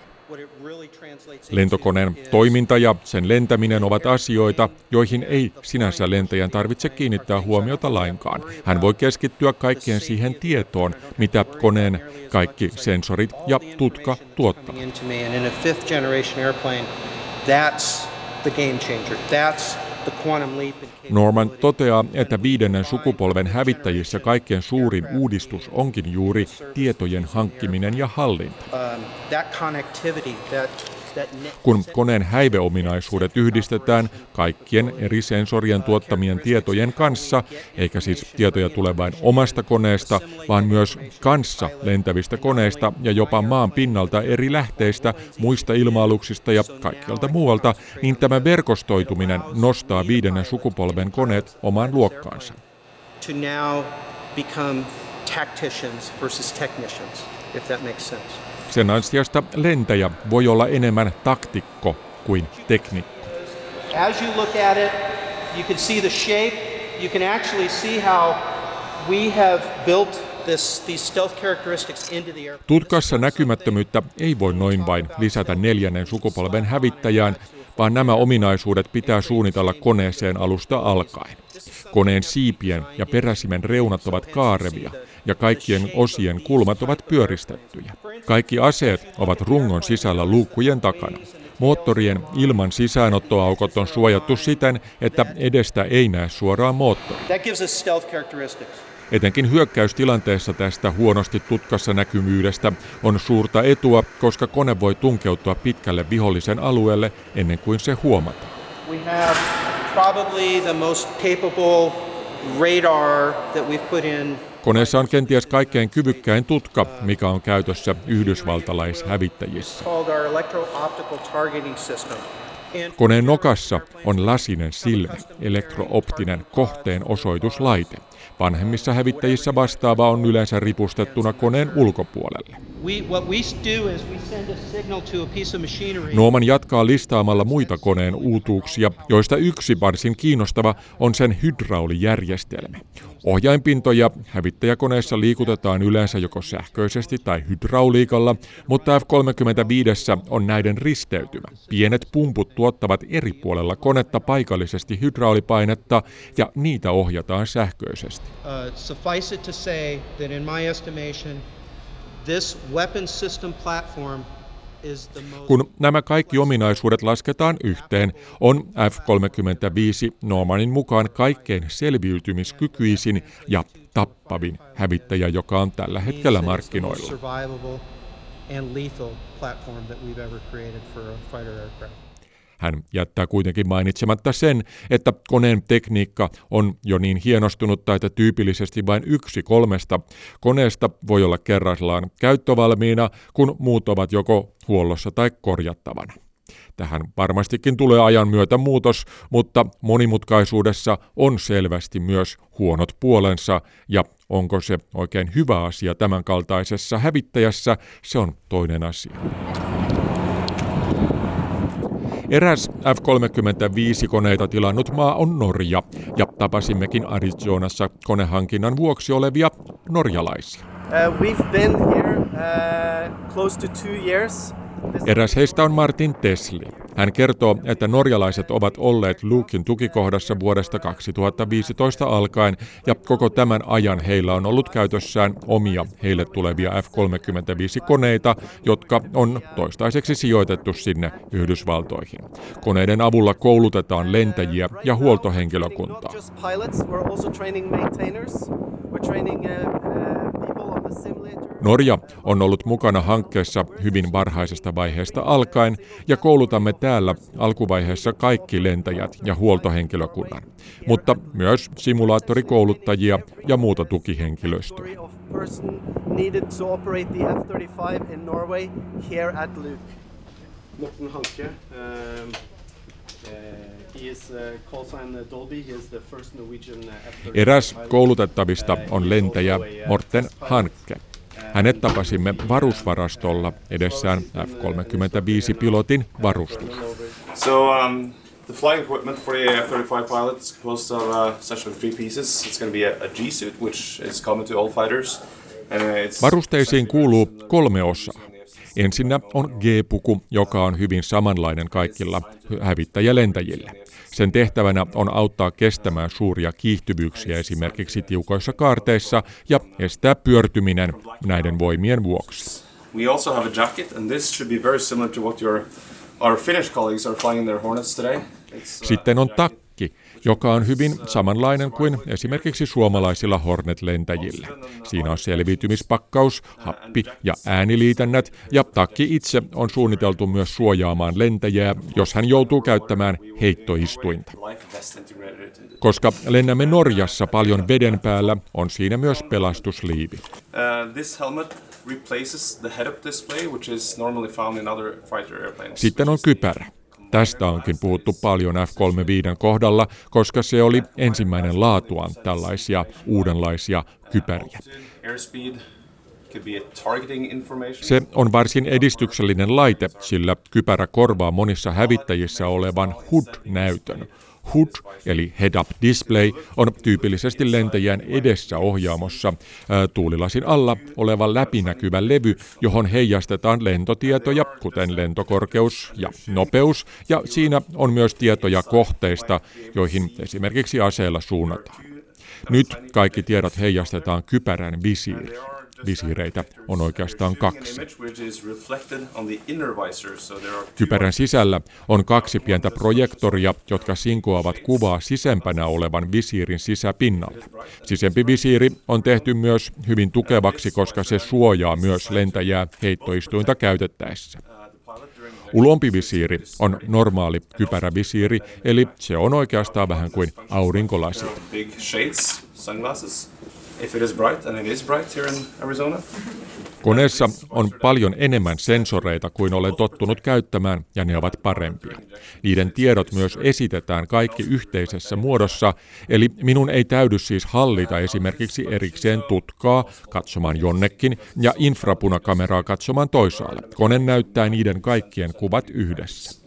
Lentokoneen toiminta ja sen lentäminen ovat asioita, joihin ei sinänsä lentäjän tarvitse kiinnittää huomiota lainkaan. Hän voi keskittyä kaikkeen siihen tietoon, mitä koneen kaikki sensorit ja tutka tuottavat. Norman toteaa, että viidennen sukupolven hävittäjissä kaikkein suurin uudistus onkin juuri tietojen hankkiminen ja hallinta. Kun koneen häiveominaisuudet yhdistetään kaikkien eri sensorien tuottamien tietojen kanssa, eikä siis tietoja tule vain omasta koneesta, vaan myös kanssa lentävistä koneista ja jopa maan pinnalta eri lähteistä, muista ilma-aluksista ja kaikkialta muualta, niin tämä verkostoituminen nostaa viidennen sukupolven koneet omaan luokkaansa. Sen ansiosta lentäjä voi olla enemmän taktikko kuin teknikko. As you look at it, you can see the shape. You can actually see how we have built this, these stealth characteristics into the airplane. Tutkassa näkymättömyyttä ei voi noin vain lisätä neljännen sukupolven hävittäjään, vaan nämä ominaisuudet pitää suunnitella koneeseen alusta alkaen. Koneen siipien ja peräsimen reunat ovat kaarevia ja kaikkien osien kulmat ovat pyöristettyjä. Kaikki aseet ovat rungon sisällä luukkujen takana. Moottorien ilman sisäänottoaukot on suojattu siten, että edestä ei näe suoraan moottoria. Etenkin hyökkäystilanteessa tästä huonosti tutkassa näkymyydestä on suurta etua, koska kone voi tunkeutua pitkälle vihollisen alueelle ennen kuin se huomataan. Koneessa on kenties kaikkein kyvykkäin tutka, mikä on käytössä yhdysvaltalaishävittäjissä. Koneen nokassa on lasinen silmä, elektrooptinen kohteen osoituslaite. Vanhemmissa hävittäjissä vastaava on yleensä ripustettuna koneen ulkopuolelle. Norman jatkaa listaamalla muita koneen uutuuksia, joista yksi varsin kiinnostava on sen hydraulijärjestelmä. Ohjainpintoja hävittäjäkoneessa liikutetaan yleensä joko sähköisesti tai hydrauliikalla, mutta F kolmekymmentäviisi on näiden risteytymä. Pienet pumput tuottavat eri puolella konetta paikallisesti hydraulipainetta ja niitä ohjataan sähköisesti. Kun nämä kaikki ominaisuudet lasketaan yhteen, on F kolmekymmentäviisi Normanin mukaan kaikkein selviytymiskykyisin ja tappavin hävittäjä, joka on tällä hetkellä markkinoilla. Hän jättää kuitenkin mainitsematta sen, että koneen tekniikka on jo niin hienostunutta, että tyypillisesti vain yksi kolmesta koneesta voi olla kerrallaan käyttövalmiina, kun muut ovat joko huollossa tai korjattavana. Tähän varmastikin tulee ajan myötä muutos, mutta monimutkaisuudessa on selvästi myös huonot puolensa, ja onko se oikein hyvä asia tämän kaltaisessa hävittäjässä, se on toinen asia. Eräs F kolmekymmentäviisi-koneita tilannut maa on Norja, ja tapasimmekin Arizonassa konehankinnan vuoksi olevia norjalaisia. Uh, we've been here, uh, close to two years. Eräs heistä on Martin Tesli. Hän kertoo, että norjalaiset ovat olleet Luukin tukikohdassa vuodesta kaksituhattaviisitoista alkaen, ja koko tämän ajan heillä on ollut käytössään omia heille tulevia F kolmekymmentäviisi-koneita, jotka on toistaiseksi sijoitettu sinne Yhdysvaltoihin. Koneiden avulla koulutetaan lentäjiä ja huoltohenkilökuntaa. Norja on ollut mukana hankkeessa hyvin varhaisesta vaiheesta alkaen ja koulutamme täällä alkuvaiheessa kaikki lentäjät ja huoltohenkilökunnan, mutta myös simulaattorikouluttajia ja muuta tukihenkilöstöä. person needed to operate the F thirty-five in Norway here at Luke? Morten Hankke. Um, Eräs koulutettavista on lentäjä Morten Hankke. Hänet tapasimme varusvarastolla edessään F kolmekymmentäviisi-pilotin varustus. So um, the flying equipment for the F thirty-five pilot is composed of uh, essentially three pieces. It's going to be a, a G-suit, which is common to all fighters. And it's... Varusteisiin kuuluu kolme osaa. Ensinnä on G-puku, joka on hyvin samanlainen kaikilla hävittäjälentäjillä. Sen tehtävänä on auttaa kestämään suuria kiihtyvyyksiä esimerkiksi tiukoissa kaarteissa ja estää pyörtyminen näiden voimien vuoksi. We also have a jacket, and this should be very similar to what your our Finnish colleagues are flying their Hornets today. Sitten on takki, joka on hyvin samanlainen kuin esimerkiksi suomalaisilla Hornet-lentäjillä. Siinä on selviytymispakkaus, happi ja ääniliitännät, ja takki itse on suunniteltu myös suojaamaan lentäjää, jos hän joutuu käyttämään heittoistuinta. Koska lennämme Norjassa paljon veden päällä, on siinä myös pelastusliivi. Sitten on kypärä. Tästä onkin puhuttu paljon F kolmekymmentäviisi kohdalla, koska se oli ensimmäinen laatuaan tällaisia uudenlaisia kypäriä. Se on varsin edistyksellinen laite, sillä kypärä korvaa monissa hävittäjissä olevan H U D-näytön. H U D eli head-up display on tyypillisesti lentäjän edessä ohjaamossa tuulilasin alla oleva läpinäkyvä levy, johon heijastetaan lentotietoja, kuten lentokorkeus ja nopeus, ja siinä on myös tietoja kohteista, joihin esimerkiksi aseella suunnataan. Nyt kaikki tiedot heijastetaan kypärän visiiriin. Visiireitä on oikeastaan kaksi. Kypärän sisällä on kaksi pientä projektoria, jotka sinkoavat kuvaa sisempänä olevan visiirin sisäpinnalle. Sisempi visiiri on tehty myös hyvin tukevaksi, koska se suojaa myös lentäjää heittoistuinta käytettäessä. Ulompi visiiri on normaali kypärävisiiri, eli se on oikeastaan vähän kuin aurinkolasit. If it is bright, and it is bright here in Arizona. Koneessa on paljon enemmän sensoreita kuin olen tottunut käyttämään, ja ne ovat parempia. Niiden tiedot myös esitetään kaikki yhteisessä muodossa, eli minun ei täydy siis hallita esimerkiksi erikseen tutkaa katsomaan jonnekin ja infrapunakameraa katsomaan toisaalle. Kone näyttää niiden kaikkien kuvat yhdessä.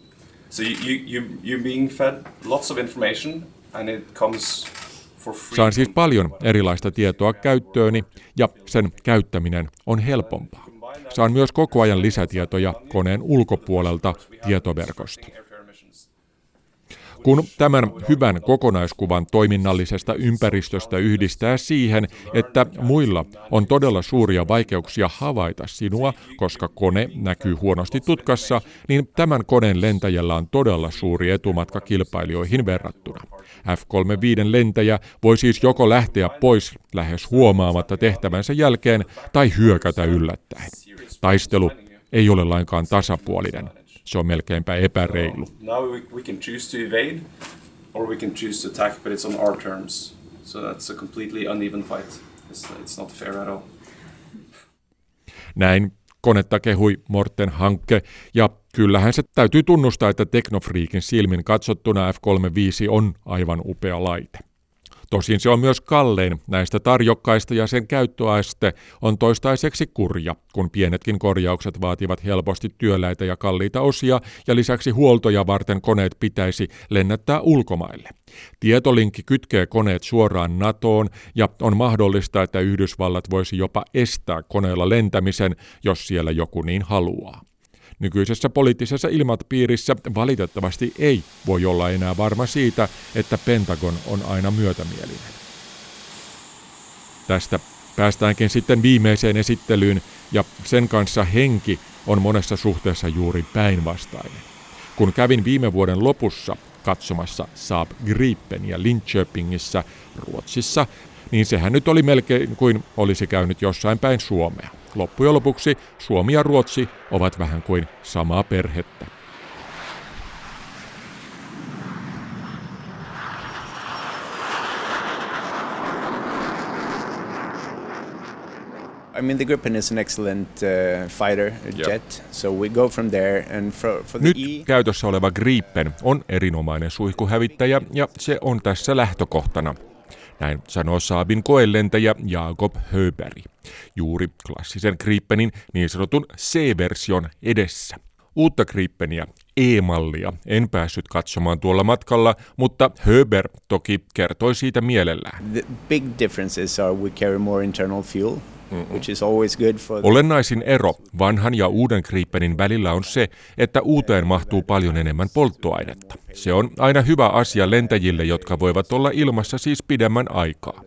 So you, you, you're being fed lots of information, and it comes... Saan siis paljon erilaista tietoa käyttööni, ja sen käyttäminen on helpompaa. Saan myös koko ajan lisätietoja koneen ulkopuolelta tietoverkosta. Kun tämän hyvän kokonaiskuvan toiminnallisesta ympäristöstä yhdistää siihen, että muilla on todella suuria vaikeuksia havaita sinua, koska kone näkyy huonosti tutkassa, niin tämän koneen lentäjällä on todella suuri etumatka kilpailijoihin verrattuna. F kolmekymmentäviisi lentäjä voi siis joko lähteä pois lähes huomaamatta tehtävänsä jälkeen tai hyökätä yllättäen. Taistelu ei ole lainkaan tasapuolinen. Se on melkeinpä epäreilu. Näin konetta kehui Morten Hankke, ja kyllähän se täytyy tunnustaa, että teknofriikin silmin katsottuna F kolmekymmentäviisi on aivan upea laite. Tosin se on myös kallein näistä tarjokkaista, ja sen käyttöaste on toistaiseksi kurja, kun pienetkin korjaukset vaativat helposti työläitä ja kalliita osia, ja lisäksi huoltoja varten koneet pitäisi lennättää ulkomaille. Tietolinkki kytkee koneet suoraan NATOon, ja on mahdollista, että Yhdysvallat voisi jopa estää koneella lentämisen, jos siellä joku niin haluaa. Nykyisessä poliittisessa ilmapiirissä valitettavasti ei voi olla enää varma siitä, että Pentagon on aina myötämielinen. Tästä päästäänkin sitten viimeiseen esittelyyn, ja sen kanssa henki on monessa suhteessa juuri päinvastainen. Kun kävin viime vuoden lopussa katsomassa Saab Gripeniä Linköpingissä Ruotsissa, niin sehän nyt oli melkein kuin olisi käynyt jossain päin Suomea. Loppujen lopuksi Suomi ja Ruotsi ovat vähän kuin samaa perhettä. I mean, the Gripen is an excellent uh, fighter jet, yep. So we go from there and for, for the Nyt e... käytössä oleva Gripen on erinomainen suihkuhävittäjä ja se on tässä lähtökohtana. Näin sanoo Saabin koelentäjä Jakob Höberg, juuri klassisen Gripenin niin sanotun C-version edessä. Uutta Gripeniä, E-mallia, en päässyt katsomaan tuolla matkalla, mutta Höberg toki kertoi siitä mielellään. The big differences are we carry more internal fuel. Olennaisin ero vanhan ja uuden Gripenin välillä on se, että uuteen mahtuu paljon enemmän polttoainetta. Se on aina hyvä asia lentäjille, jotka voivat olla ilmassa siis pidemmän aikaa.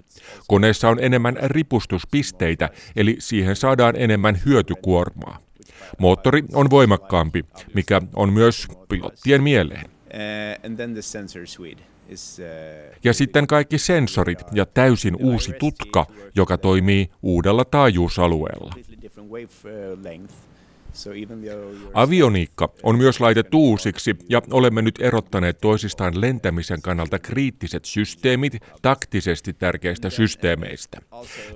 Koneessa on enemmän ripustuspisteitä, eli siihen saadaan enemmän hyötykuormaa. Moottori on voimakkaampi, mikä on myös pilottien mieleen. Ja sitten kaikki sensorit ja täysin uusi tutka, joka toimii uudella taajuusalueella. Avioniikka on myös laitettu uusiksi ja olemme nyt erottaneet toisistaan lentämisen kannalta kriittiset systeemit taktisesti tärkeistä systeemeistä.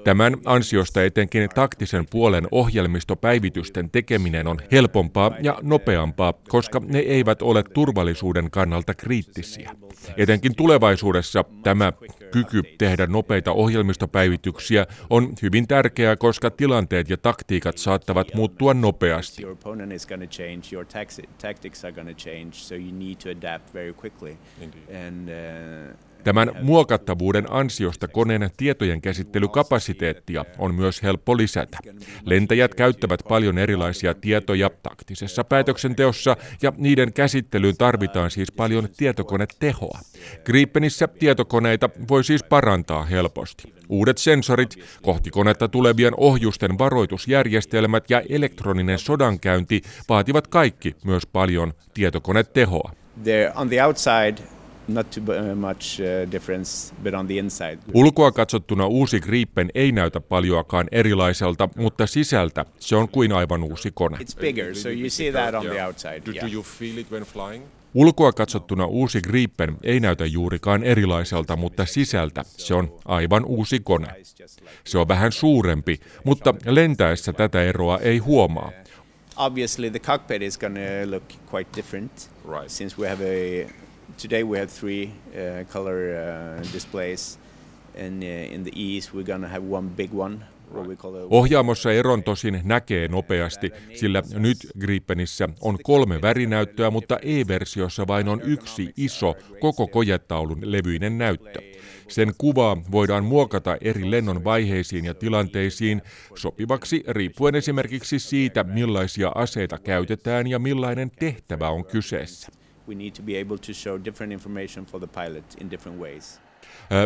Tämän ansiosta etenkin taktisen puolen ohjelmistopäivitysten tekeminen on helpompaa ja nopeampaa, koska ne eivät ole turvallisuuden kannalta kriittisiä. Etenkin tulevaisuudessa tämä kyky tehdä nopeita ohjelmistopäivityksiä on hyvin tärkeää, koska tilanteet ja taktiikat saattavat muuttua nopeasti. Your opponent is going to change, your tactics are going to change, so you need to adapt very quickly. And uh... Tämän muokattavuuden ansiosta koneen tietojen käsittelykapasiteettia on myös helppo lisätä. Lentäjät käyttävät paljon erilaisia tietoja taktisessa päätöksenteossa ja niiden käsittelyyn tarvitaan siis paljon tietokonetehoa. Gripenissä tietokoneita voi siis parantaa helposti. Uudet sensorit, kohti konetta tulevien ohjusten varoitusjärjestelmät ja elektroninen sodankäynti vaativat kaikki myös paljon tietokonetehoa. Not too much difference, but on the inside. Ulkoa katsottuna uusi Gripen ei näytä paljoakaan erilaiselta, mutta sisältä se on kuin aivan uusi kone. It's bigger, so you see that on the outside. Do you feel it when flying? Ulkoa katsottuna uusi Gripen ei näytä juurikaan erilaiselta, mutta sisältä se on aivan uusi kone. Se on vähän suurempi, mutta lentäessä tätä eroa ei huomaa. Obviously the cockpit is going to look quite different, since we have a Today we have three uh, color uh, displays, and uh, in the east we're gonna have one big one. Ohjaamossa eron tosin näkee nopeasti, sillä nyt Gripenissä on kolme värinäyttöä, mutta E-versiossa vain on yksi iso, koko kojetaulun levyinen näyttö. Sen kuvaa voidaan muokata eri lennon vaiheisiin ja tilanteisiin sopivaksi riippuen esimerkiksi siitä, millaisia aseita käytetään ja millainen tehtävä on kyseessä. We need to be able to show different information for the pilot in different ways.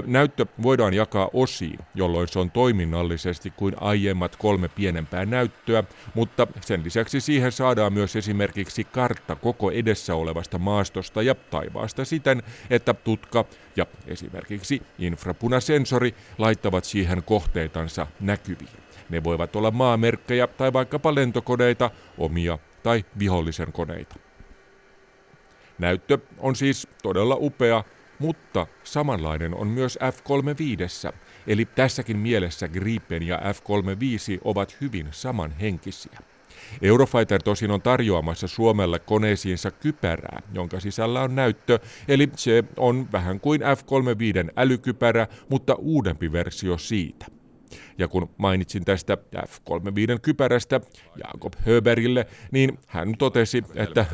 Näyttö voidaan jakaa osiin, jolloin se on toiminnallisesti kuin aiemmat kolme pienempää näyttöä, mutta sen lisäksi siihen saadaan myös esimerkiksi kartta koko edessä olevasta maastosta ja taivaasta siten, että tutka ja esimerkiksi infrapunasensori laittavat siihen kohteitansa näkyviin. Ne voivat olla maamerkkejä tai vaikkapa lentokoneita, omia tai vihollisen koneita. Näyttö on siis todella upea, mutta samanlainen on myös F kolmekymmentäviisi, eli tässäkin mielessä Gripen ja F kolmekymmentäviisi ovat hyvin samanhenkisiä. Eurofighter tosin on tarjoamassa Suomelle koneisiinsa kypärää, jonka sisällä on näyttö, eli se on vähän kuin F kolmekymmentäviisi älykypärä, mutta uudempi versio siitä. Ja kun mainitsin tästä F kolmekymmentäviisi kypärästä Jakob Höbergille, niin hän totesi, että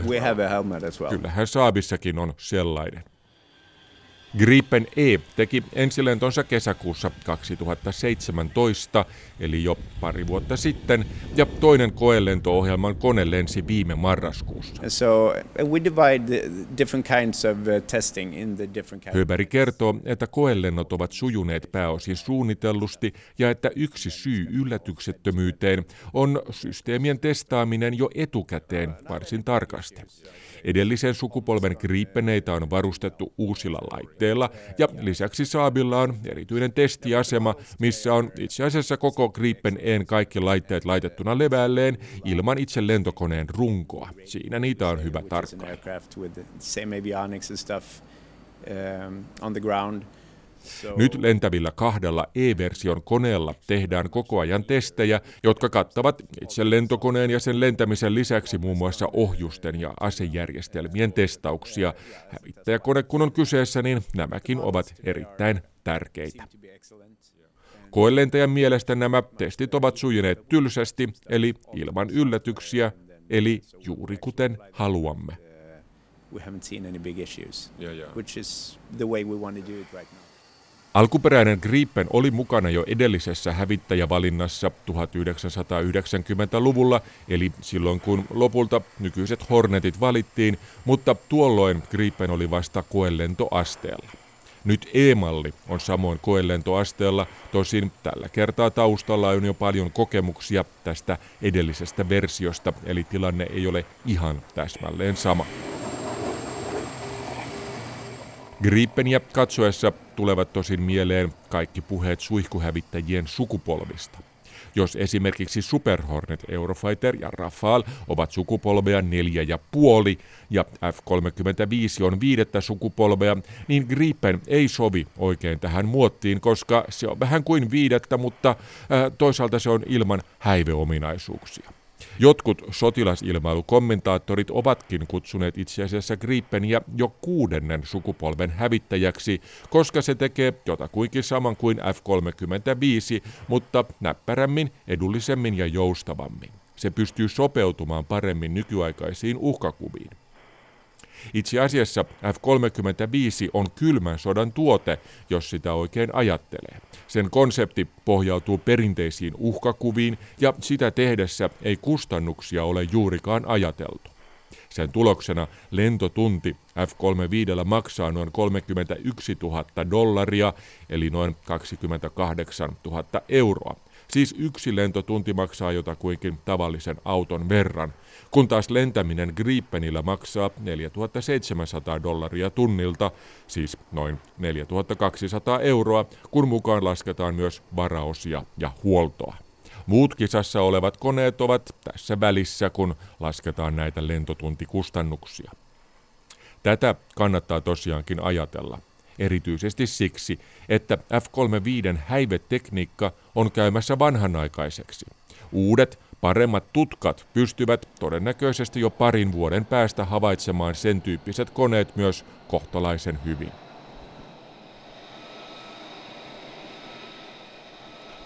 kyllähän Saabissakin on sellainen. Gripen E teki ensilentonsa kesäkuussa kaksituhattaseitsemäntoista, eli jo pari vuotta sitten, ja toinen koelento-ohjelman kone lensi viime marraskuussa. Höberg kertoo, että koelennot ovat sujuneet pääosin suunnitellusti ja että yksi syy yllätyksettömyyteen on systeemien testaaminen jo etukäteen varsin tarkasti. Edellisen sukupolven Gripeneitä on varustettu uusilla laitteilla ja lisäksi Saabilla on erityinen testiasema, missä on itse asiassa koko Gripen E:n kaikki laitteet laitettuna leväälleen ilman itse lentokoneen runkoa. Siinä niitä on hyvä tarkkailla. Nyt lentävillä kahdella E-version koneella tehdään koko ajan testejä, jotka kattavat itse lentokoneen ja sen lentämisen lisäksi muun muassa ohjusten ja asejärjestelmien testauksia. Hävittäjäkone kun on kyseessä, niin nämäkin ovat erittäin tärkeitä. Koelentäjän mielestä nämä testit ovat sujuneet tylsästi, eli ilman yllätyksiä, eli juuri kuten haluamme. Alkuperäinen Gripen oli mukana jo edellisessä hävittäjävalinnassa tuhatyhdeksänsataayhdeksänkymmentäluvulla, eli silloin kun lopulta nykyiset Hornetit valittiin, mutta tuolloin Gripen oli vasta koelentoasteella. Nyt E-malli on samoin koelentoasteella, tosin tällä kertaa taustalla on jo paljon kokemuksia tästä edellisestä versiosta, eli tilanne ei ole ihan täsmälleen sama. Gripeniä katsoessa tulevat tosin mieleen kaikki puheet suihkuhävittäjien sukupolvista. Jos esimerkiksi Super Hornet, Eurofighter ja Rafale ovat sukupolvea neljä ja puoli ja F kolmekymmentäviisi on viidettä sukupolvea, niin Gripen ei sovi oikein tähän muottiin, koska se on vähän kuin viidettä, mutta äh, toisaalta se on ilman häiveominaisuuksia. Jotkut sotilasilmailukommentaattorit ovatkin kutsuneet itse asiassa Gripeniä jo kuudennen sukupolven hävittäjäksi, koska se tekee jotakuinkin saman kuin F kolmekymmentäviisi, mutta näppärämmin, edullisemmin ja joustavammin. Se pystyy sopeutumaan paremmin nykyaikaisiin uhkakuviin. Itse asiassa F kolmekymmentäviisi on kylmän sodan tuote, jos sitä oikein ajattelee. Sen konsepti pohjautuu perinteisiin uhkakuviin ja sitä tehdessä ei kustannuksia ole juurikaan ajateltu. Sen tuloksena lentotunti F kolmekymmentäviisi maksaa noin kolmekymmentäyksituhatta dollaria eli noin kaksikymmentäkahdeksantuhatta euroa. Siis yksi lentotunti maksaa jotakuinkin tavallisen auton verran, kun taas lentäminen Gripenillä maksaa neljätuhattaseitsemänsataa dollaria tunnilta, siis noin neljätuhattakaksisataa euroa, kun mukaan lasketaan myös varaosia ja huoltoa. Muut kisassa olevat koneet ovat tässä välissä, kun lasketaan näitä lentotuntikustannuksia. Tätä kannattaa tosiaankin ajatella. Erityisesti siksi, että F kolmekymmentäviisi häivetekniikka on käymässä vanhanaikaiseksi. Uudet, paremmat tutkat pystyvät todennäköisesti jo parin vuoden päästä havaitsemaan sen tyyppiset koneet myös kohtalaisen hyvin.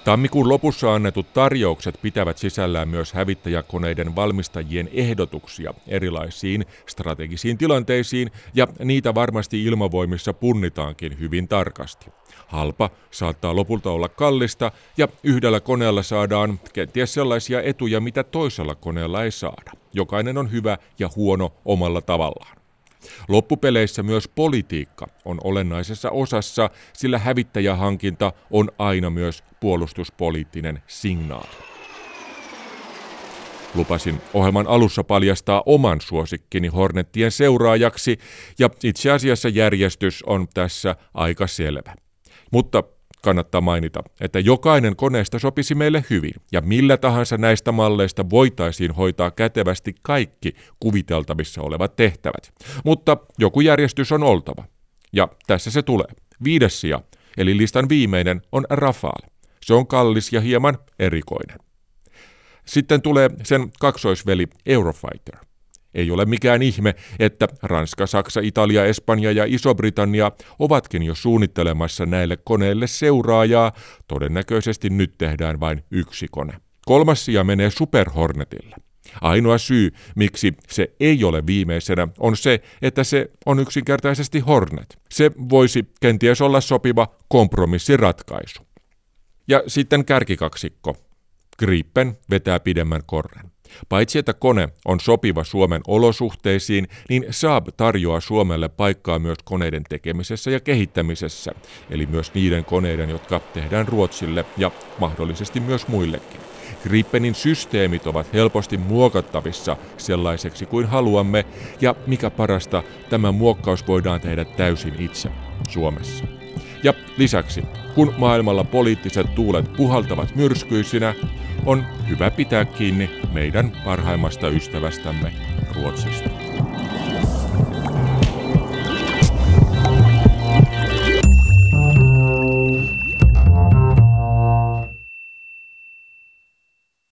Tammikuun lopussa annetut tarjoukset pitävät sisällään myös hävittäjäkoneiden valmistajien ehdotuksia erilaisiin strategisiin tilanteisiin, ja niitä varmasti ilmavoimissa punnitaankin hyvin tarkasti. Halpa saattaa lopulta olla kallista, ja yhdellä koneella saadaan kenties sellaisia etuja, mitä toisella koneella ei saada. Jokainen on hyvä ja huono omalla tavallaan. Loppupeleissä myös politiikka on olennaisessa osassa, sillä hävittäjähankinta on aina myös puolustuspoliittinen signaali. Lupasin ohjelman alussa paljastaa oman suosikkini Hornettien seuraajaksi, ja itse asiassa järjestys on tässä aika selvä. Mutta kannattaa mainita, että jokainen koneesta sopisi meille hyvin, ja millä tahansa näistä malleista voitaisiin hoitaa kätevästi kaikki kuviteltavissa olevat tehtävät. Mutta joku järjestys on oltava. Ja tässä se tulee. Viides sija, eli listan viimeinen, on Rafale. Se on kallis ja hieman erikoinen. Sitten tulee sen kaksoisveli Eurofighter. Ei ole mikään ihme, että Ranska, Saksa, Italia, Espanja ja Iso-Britannia ovatkin jo suunnittelemassa näille koneille seuraajaa. Todennäköisesti nyt tehdään vain yksi kone. Kolmas sija menee Super Hornetille. Ainoa syy, miksi se ei ole viimeisenä, on se, että se on yksinkertaisesti Hornet. Se voisi kenties olla sopiva kompromissiratkaisu. Ja sitten kärkikaksikko. Gripen vetää pidemmän korren. Paitsi että kone on sopiva Suomen olosuhteisiin, niin Saab tarjoaa Suomelle paikkaa myös koneiden tekemisessä ja kehittämisessä, eli myös niiden koneiden, jotka tehdään Ruotsille ja mahdollisesti myös muillekin. Gripenin systeemit ovat helposti muokattavissa sellaiseksi kuin haluamme, ja mikä parasta, tämä muokkaus voidaan tehdä täysin itse Suomessa. Ja lisäksi, kun maailmalla poliittiset tuulet puhaltavat myrskyisinä, on hyvä pitää kiinni meidän parhaimmasta ystävästämme Ruotsista.